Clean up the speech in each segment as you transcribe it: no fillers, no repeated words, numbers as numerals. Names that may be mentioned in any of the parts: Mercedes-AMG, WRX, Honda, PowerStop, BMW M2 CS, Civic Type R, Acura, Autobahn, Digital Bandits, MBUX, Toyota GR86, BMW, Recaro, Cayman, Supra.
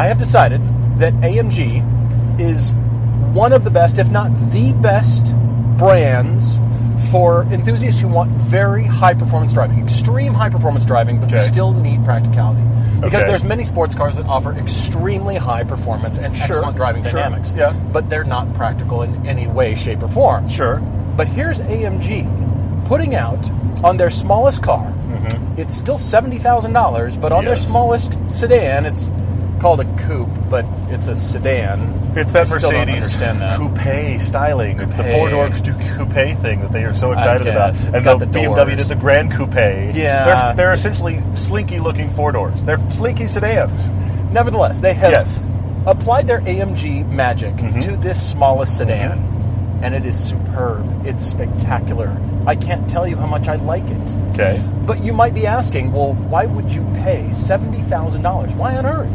I have decided that AMG is one of the best, if not the best, brands for enthusiasts who want very high-performance driving, extreme high-performance driving, but still need practicality. Because there's many sports cars that offer extremely high performance and excellent driving dynamics, but they're not practical in any way, shape, or form. But here's AMG putting out on their smallest car, it's still $70,000, but on their smallest sedan, it's called a coupe, but it's a sedan. It's that Mercedes coupe styling. Coupe. It's the four-door coupe thing that they are so excited about. It's and got the BMW did the Grand Coupe. Yeah, they're essentially slinky-looking four-doors. They're slinky sedans. Nevertheless, they have applied their AMG magic to this smallest sedan, and it is superb. It's spectacular. I can't tell you how much I like it. Okay. But you might be asking, well, why would you pay $70,000? Why on earth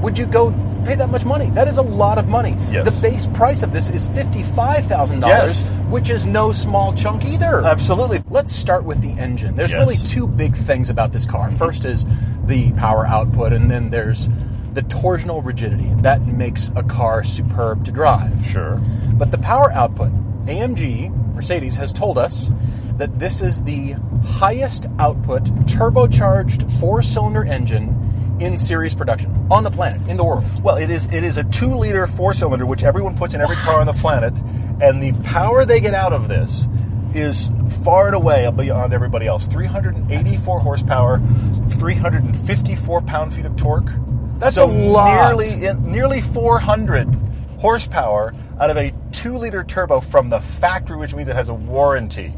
would you go pay that much money? That is a lot of money. Yes. The base price of this is $55,000, which is no small chunk either. Absolutely. Let's start with the engine. There's really two big things about this car. First is the power output, and then there's the torsional rigidity. That makes a car superb to drive. But the power output, AMG... Mercedes has told us that this is the highest output turbocharged four-cylinder engine in series production on the planet, in the world. Well, it is a 2-liter four-cylinder, which everyone puts in every car on the planet, and the power they get out of this is far and away beyond everybody else. 384 horsepower, 354 pound-feet of torque. That's so a lot. Nearly 400 horsepower out of a 2-liter turbo from the factory, which means it has a warranty.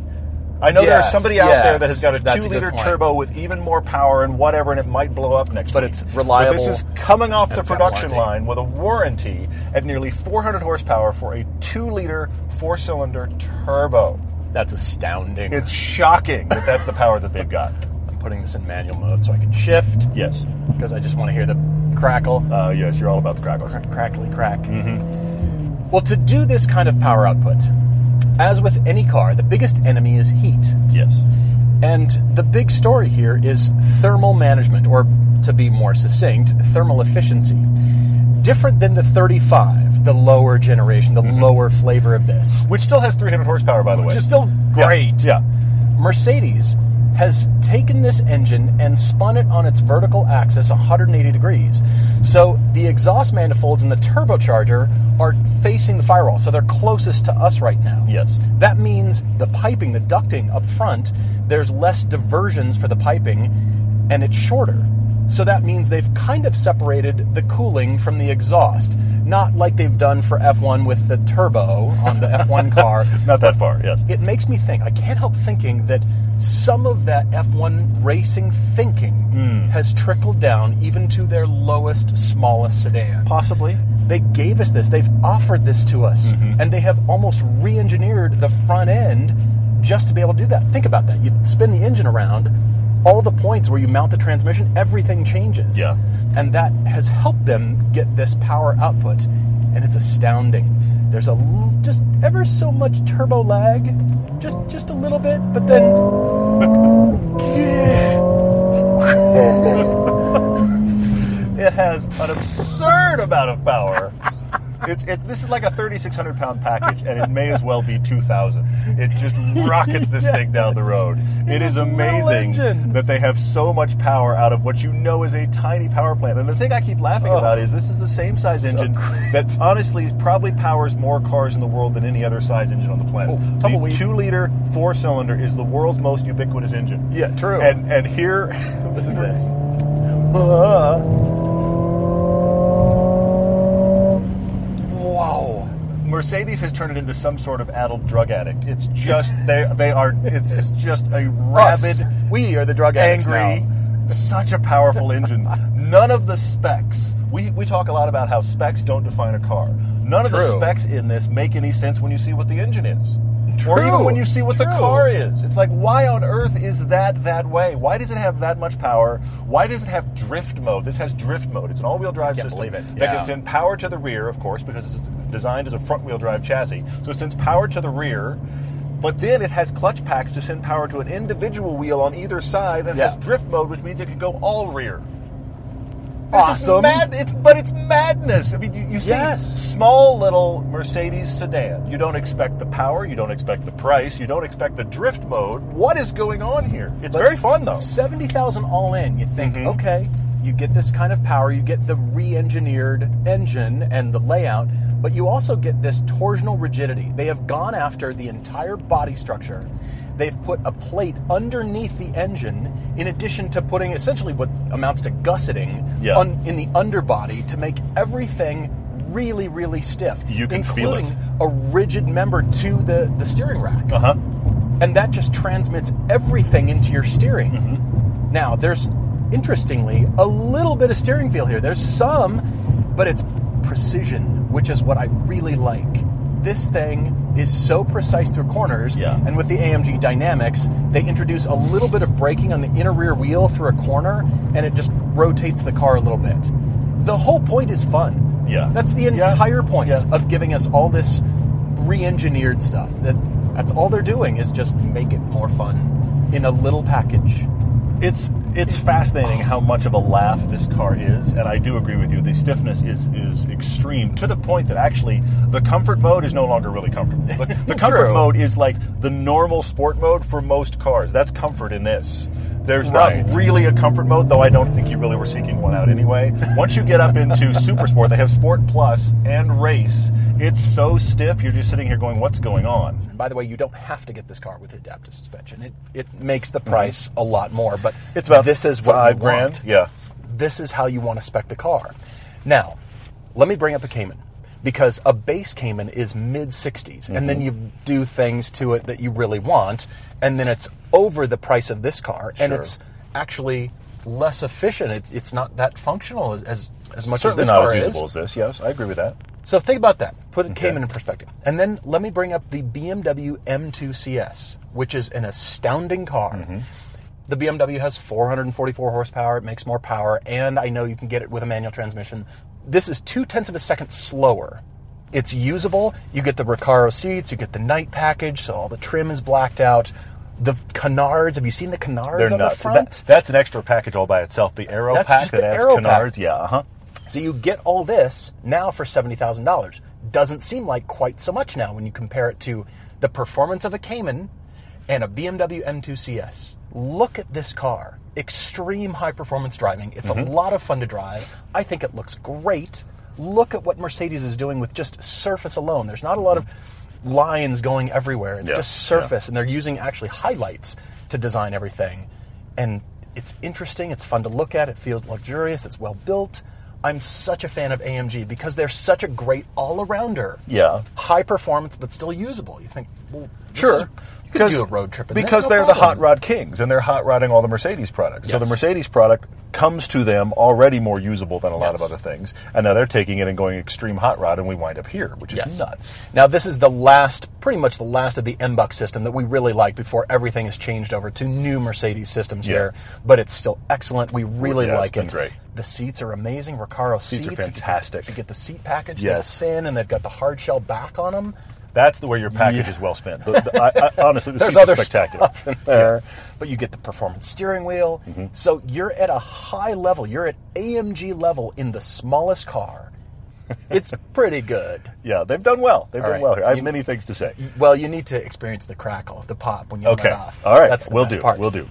I know there's somebody out there that has got a 2-liter turbo with even more power and whatever, and it might blow up next week. But it's reliable. But this is coming off the production line with a warranty at nearly 400 horsepower for a 2-liter four-cylinder turbo. That's astounding. It's shocking that that's the power that they've got. I'm putting this in manual mode so I can shift. Yes. Because I just want to hear the crackle. Yes, you're all about the crackle. Crackly crack. Mm-hmm. Well, to do this kind of power output, as with any car, the biggest enemy is heat. Yes. And the big story here is thermal management, or to be more succinct, thermal efficiency. Different than the 35, the lower generation, the lower flavor of this. Which still has 300 horsepower, by the way. Which is still great. Yeah. Mercedes has taken this engine and spun it on its vertical axis 180 degrees. So the exhaust manifolds in the turbocharger are facing the firewall, so they're closest to us right now. Yes. That means the piping, the ducting up front, there's less diversions for the piping, and it's shorter. So that means they've kind of separated the cooling from the exhaust. Not like they've done for F1 with the turbo on the F1 car. Not that far, yes. It makes me think, I can't help thinking that some of that F1 racing thinking has trickled down even to their lowest, smallest sedan. Possibly. They gave us this. They've offered this to us. And they have almost re-engineered the front end just to be able to do that. Think about that. You spin the engine around, all the points where you mount the transmission, everything changes. Yeah. And that has helped them get this power output. And it's astounding. There's just ever so much turbo lag. Just a little bit. But then... It has an absurd amount of power. This is like a 3,600 pound package, and it may as well be 2,000. It just rockets this thing down the road. It is amazing that they have so much power out of what you know is a tiny power plant. And the thing I keep laughing about is this is the same size engine that honestly probably powers more cars in the world than any other size engine on the planet. The 2-liter four-cylinder is the world's most ubiquitous engine. Yeah, true. And here, listen to this. Mercedes has turned it into some sort of adult drug addict. It's just it's just a rabid. We are the drug addicts now. Such a powerful engine. None of the specs. We talk a lot about how specs don't define a car. None of the specs in this make any sense when you see what the engine is. Or even when you see what the car is. It's like, why on earth is that way? Why does it have that much power? Why does it have drift mode? This has drift mode. It's an all-wheel drive system. I can't believe it. That can send power to the rear, of course, because it's designed as a front-wheel drive chassis. So it sends power to the rear, but then it has clutch packs to send power to an individual wheel on either side, and it has drift mode, which means it can go all rear. awesome. Is mad, it's madness. I mean, you see small little Mercedes sedan. You don't expect the power. You don't expect the price. You don't expect the drift mode. What is going on here? It's very fun, though. 70,000 all in. You think, okay, you get this kind of power. You get the re-engineered engine and the layout, but you also get this torsional rigidity. They have gone after the entire body structure. They've put a plate underneath the engine in addition to putting essentially what amounts to gusseting in the underbody to make everything really, really stiff, you can including feel it. A rigid member to the steering rack. Uh-huh. And that just transmits everything into your steering. Mm-hmm. Now, there's, interestingly, a little bit of steering feel here. There's some, but it's precision, which is what I really like. This thing is so precise through corners, and with the AMG Dynamics, they introduce a little bit of braking on the inner rear wheel through a corner, and it just rotates the car a little bit. The whole point is fun. Yeah, that's the entire point of giving us all this re-engineered stuff. That's all they're doing is just make it more fun in a little package. It's fascinating how much of a laugh this car is, and I do agree with you. The stiffness is extreme, to the point that actually the comfort mode is no longer really comfortable. The comfort mode is like the normal sport mode for most cars. That's comfort in this. There's not really a comfort mode, though I don't think you really were seeking one out anyway. Once you get up into Super Sport, they have Sport Plus and Race. It's so stiff, you're just sitting here going, what's going on? By the way, you don't have to get this car with adaptive suspension. It makes the price a lot more, but it's about this is what $5,000. Yeah. This is how you want to spec the car. Now, let me bring up a Cayman, because a base Cayman is mid-60s, and then you do things to it that you really want, and then it's over the price of this car, and it's actually less efficient. It's not that functional as much as this car is. Certainly not as usable as this, yes. I agree with that. So think about that. Put Cayman in perspective. And then let me bring up the BMW M2 CS, which is an astounding car. Mm-hmm. The BMW has 444 horsepower. It makes more power, and I know you can get it with a manual transmission. This is 0.2 seconds slower. It's usable. You get the Recaro seats. You get the night package, so all the trim is blacked out. The canards, have you seen the canards on the front? That's an extra package all by itself. The aero pack that adds canards. Yeah, So you get all this now for $70,000. Doesn't seem like quite so much now when you compare it to the performance of a Cayman and a BMW M2 CS. Look at this car. Extreme high-performance driving. It's a lot of fun to drive. I think it looks great. Look at what Mercedes is doing with just surface alone. There's not a lot of lines going everywhere. It's just surface, and they're using actually highlights to design everything. And it's interesting. It's fun to look at. It feels luxurious. It's well-built. I'm such a fan of AMG because they're such a great all-arounder. Yeah. High performance, but still usable. You think, well, sure. You could do a road trip in this, because they're the hot rod kings, and they're hot rodding all the Mercedes products. Yes. So the Mercedes product comes to them already more usable than a lot of other things, and now they're taking it and going extreme hot rod, and we wind up here, which is nuts. Now this is pretty much the last of the MBUX system that we really like before everything is changed over to new Mercedes systems here, but it's still excellent. We really like it. Great. The seats are amazing. Recaro seats are fantastic. If you get the seat package, they're thin, and they've got the hard shell back on them. That's the way your package is well spent. Honestly, the seats are spectacular. There's other stuff in there, but you get the performance steering wheel. Mm-hmm. So you're at a high level. You're at AMG level in the smallest car. It's pretty good. Yeah, they've done well. They've done well here. I have many things to say. Well, you need to experience the crackle, the pop when you let off. All right, that's the best part. We'll do.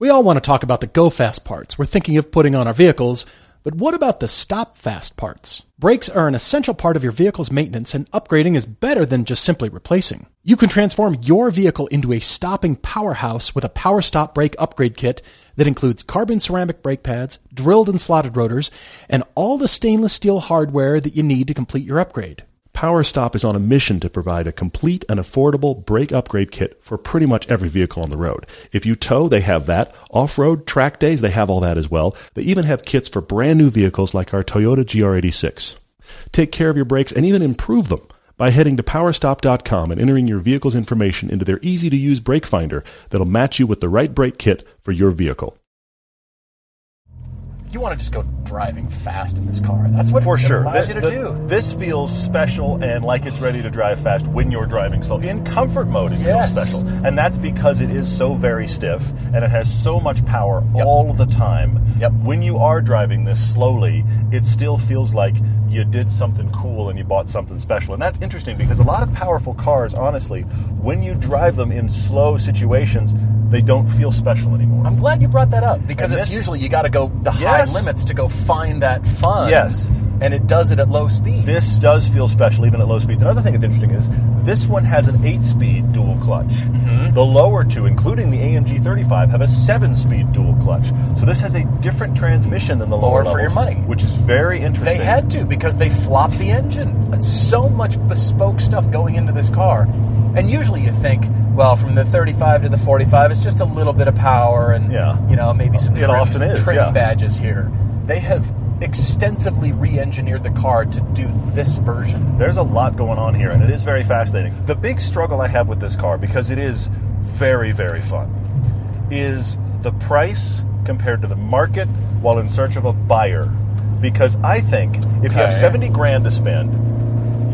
We all want to talk about the go fast parts we're thinking of putting on our vehicles. But what about the stop fast parts? Brakes are an essential part of your vehicle's maintenance, and upgrading is better than just simply replacing. You can transform your vehicle into a stopping powerhouse with a PowerStop brake upgrade kit that includes carbon ceramic brake pads, drilled and slotted rotors, and all the stainless steel hardware that you need to complete your upgrade. PowerStop is on a mission to provide a complete and affordable brake upgrade kit for pretty much every vehicle on the road. If you tow, they have that. Off-road, track days, they have all that as well. They even have kits for brand new vehicles like our Toyota GR86. Take care of your brakes and even improve them by heading to powerstop.com and entering your vehicle's information into their easy-to-use brake finder that'll match you with the right brake kit for your vehicle. you want to just go driving fast in this car. That's what for sure allows you to do. This feels special and like it's ready to drive fast when you're driving slow. In comfort mode, it feels special. And that's because it is so very stiff and it has so much power all the time. Yep. When you are driving this slowly, it still feels like you did something cool and you bought something special. And that's interesting because a lot of powerful cars, honestly, when you drive them in slow situations, they don't feel special anymore. I'm glad you brought that up because it's usually you got to go the high limits to go find that fun. Yes. And it does it at low speeds. This does feel special even at low speeds. Another thing that's interesting is this one has an 8-speed dual clutch. Mm-hmm. The lower two, including the AMG 35, have a 7-speed dual clutch. So this has a different transmission than the lower levels, for your money, which is very interesting. They had to because they flopped the engine. So much bespoke stuff going into this car. And usually you think, well, from the 35 to the 45, it's just a little bit of power and you know, maybe some trim badges here. They have extensively re-engineered the car to do this version. There's a lot going on here, and it is very fascinating. The big struggle I have with this car, because it is very, very fun, is the price compared to the market while in search of a buyer. Because I think if you have 70 grand to spend,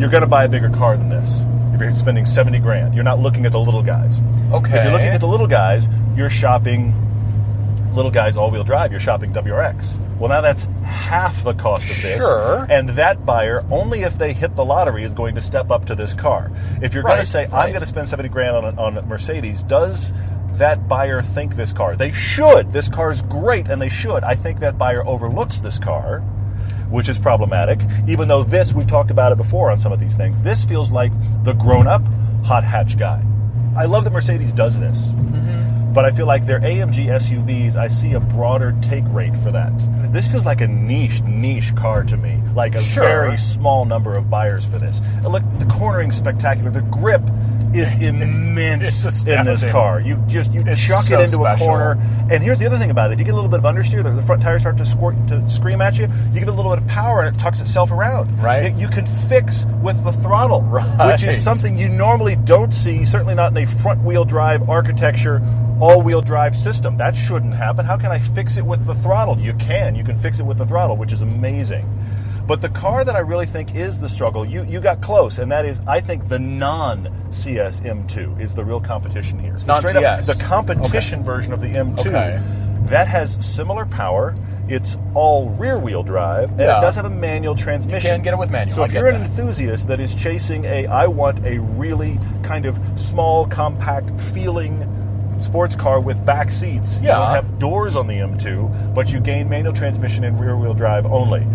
you're going to buy a bigger car than this. If you're spending 70 grand, you're not looking at the little guys. Okay. If you're looking at the little guys, you're shopping little guys all-wheel drive, you're shopping WRX. Well, now that's half the cost of this. Sure. And that buyer, only if they hit the lottery, is going to step up to this car. If you're going to say, I'm going to spend 70 grand on a Mercedes, does that buyer think this car? They should. This car is great, and they should. I think that buyer overlooks this car, which is problematic, even though this, we've talked about it before on some of these things, this feels like the grown-up hot hatch guy. I love that Mercedes does this. Mm-hmm. But I feel like their AMG SUVs, I see a broader take rate for that. This feels like a niche car to me. Like a very small number of buyers for this. And look, the cornering's spectacular. The grip is immense in this car. You chuck it into a corner. And here's the other thing about it. If you get a little bit of understeer, the front tires start to scream at you, you give it a little bit of power and it tucks itself around. Right. You can fix with the throttle, which is something you normally don't see, certainly not in a front-wheel drive architecture, all-wheel drive system. That shouldn't happen. How can I fix it with the throttle? You can. You can fix it with the throttle, which is amazing. But the car that I really think is the struggle, you got close, and that is, I think, the non-CS M2 is the real competition here. It's not CS. Up, the competition version of the M2, that has similar power. It's all rear-wheel drive, and it does have a manual transmission. You can get it with manual. So if you're an enthusiast that is chasing I want a really kind of small, compact-feeling sports car with back seats. You don't have doors on the M2, but you gain manual transmission and rear-wheel drive only.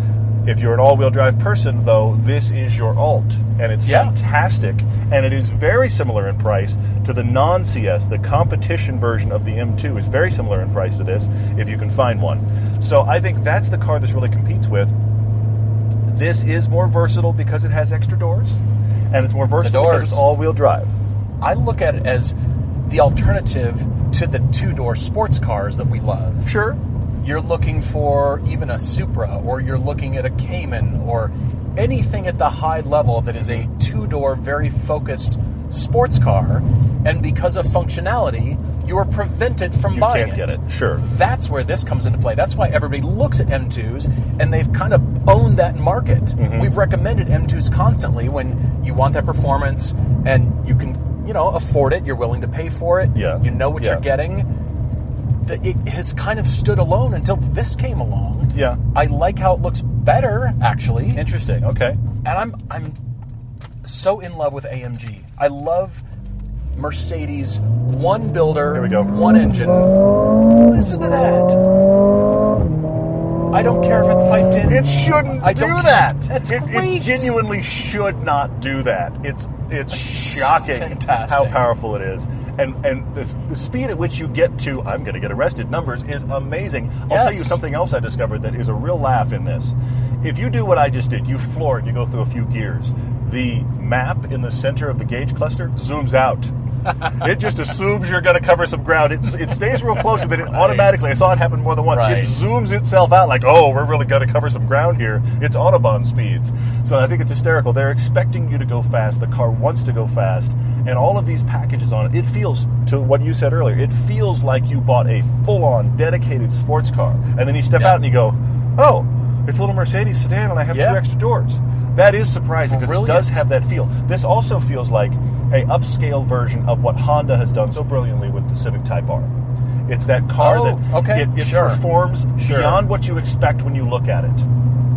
If you're an all-wheel drive person, though, this is your alt, and it's fantastic, and it is very similar in price to the non-CS. The competition version of the M2 is very similar in price to this, if you can find one. So I think that's the car this really competes with. This is more versatile because it has extra doors, and it's more versatile because it's all-wheel drive. I look at it as the alternative to the two-door sports cars that we love. Sure. You're looking for even a Supra, or you're looking at a Cayman, or anything at the high level that is a two-door, very focused sports car, and because of functionality, you are prevented from buying it. You can't get it, sure. That's where this comes into play. That's why everybody looks at M2s, and they've kind of owned that market. Mm-hmm. We've recommended M2s constantly when you want that performance, and you can afford it. You're willing to pay for it. Yeah. You know what you're getting. It has kind of stood alone until this came along. Yeah. I like how it looks better, actually. Interesting. Okay. And I'm so in love with AMG. I love Mercedes, one builder, here we go, one engine. Listen to that. I don't care if it's piped in. It shouldn't do that. That's great. It genuinely should not do that. It's shocking how powerful it is. And the speed at which you get to, I'm going to get arrested, numbers is amazing. I'll tell you something else I discovered that is a real laugh in this. If you do what I just did, you floor it, you go through a few gears, the map in the center of the gauge cluster zooms out. It just assumes you're going to cover some ground. It stays real close, and then it automatically, I saw it happen more than once, it zooms itself out like, oh, we're really going to cover some ground here. It's Autobahn speeds. So I think it's hysterical. They're expecting you to go fast. The car wants to go fast. And all of these packages on it, it feels, to what you said earlier, it feels like you bought a full-on dedicated sports car. And then you step out and you go, oh, it's a little Mercedes sedan and I have two extra doors. That is surprising because it does have that feel. This also feels like an upscale version of what Honda has done so brilliantly with the Civic Type R. It's that car that performs beyond what you expect when you look at it.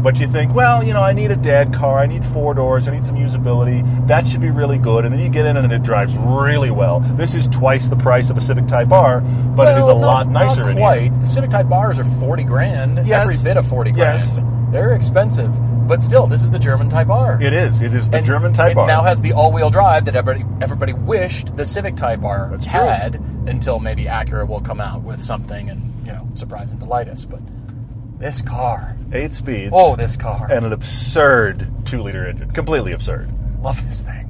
But you think, well, you know, I need a dad car, I need four doors, I need some usability, that should be really good. And then you get in and it drives really well. This is twice the price of a Civic Type R, but it is a lot nicer in here. Not quite. Civic Type Rs are $40,000, every bit of $40,000. Yes. They're expensive. But still, this is the German Type R. It is. It is the German Type R. It now has the all-wheel drive that everybody wished the Civic Type R had until maybe Acura will come out with something and, you know, surprise and delight us. But this car. 8 speeds. Oh, this car. And an absurd 2-liter engine. Completely absurd. Love this thing.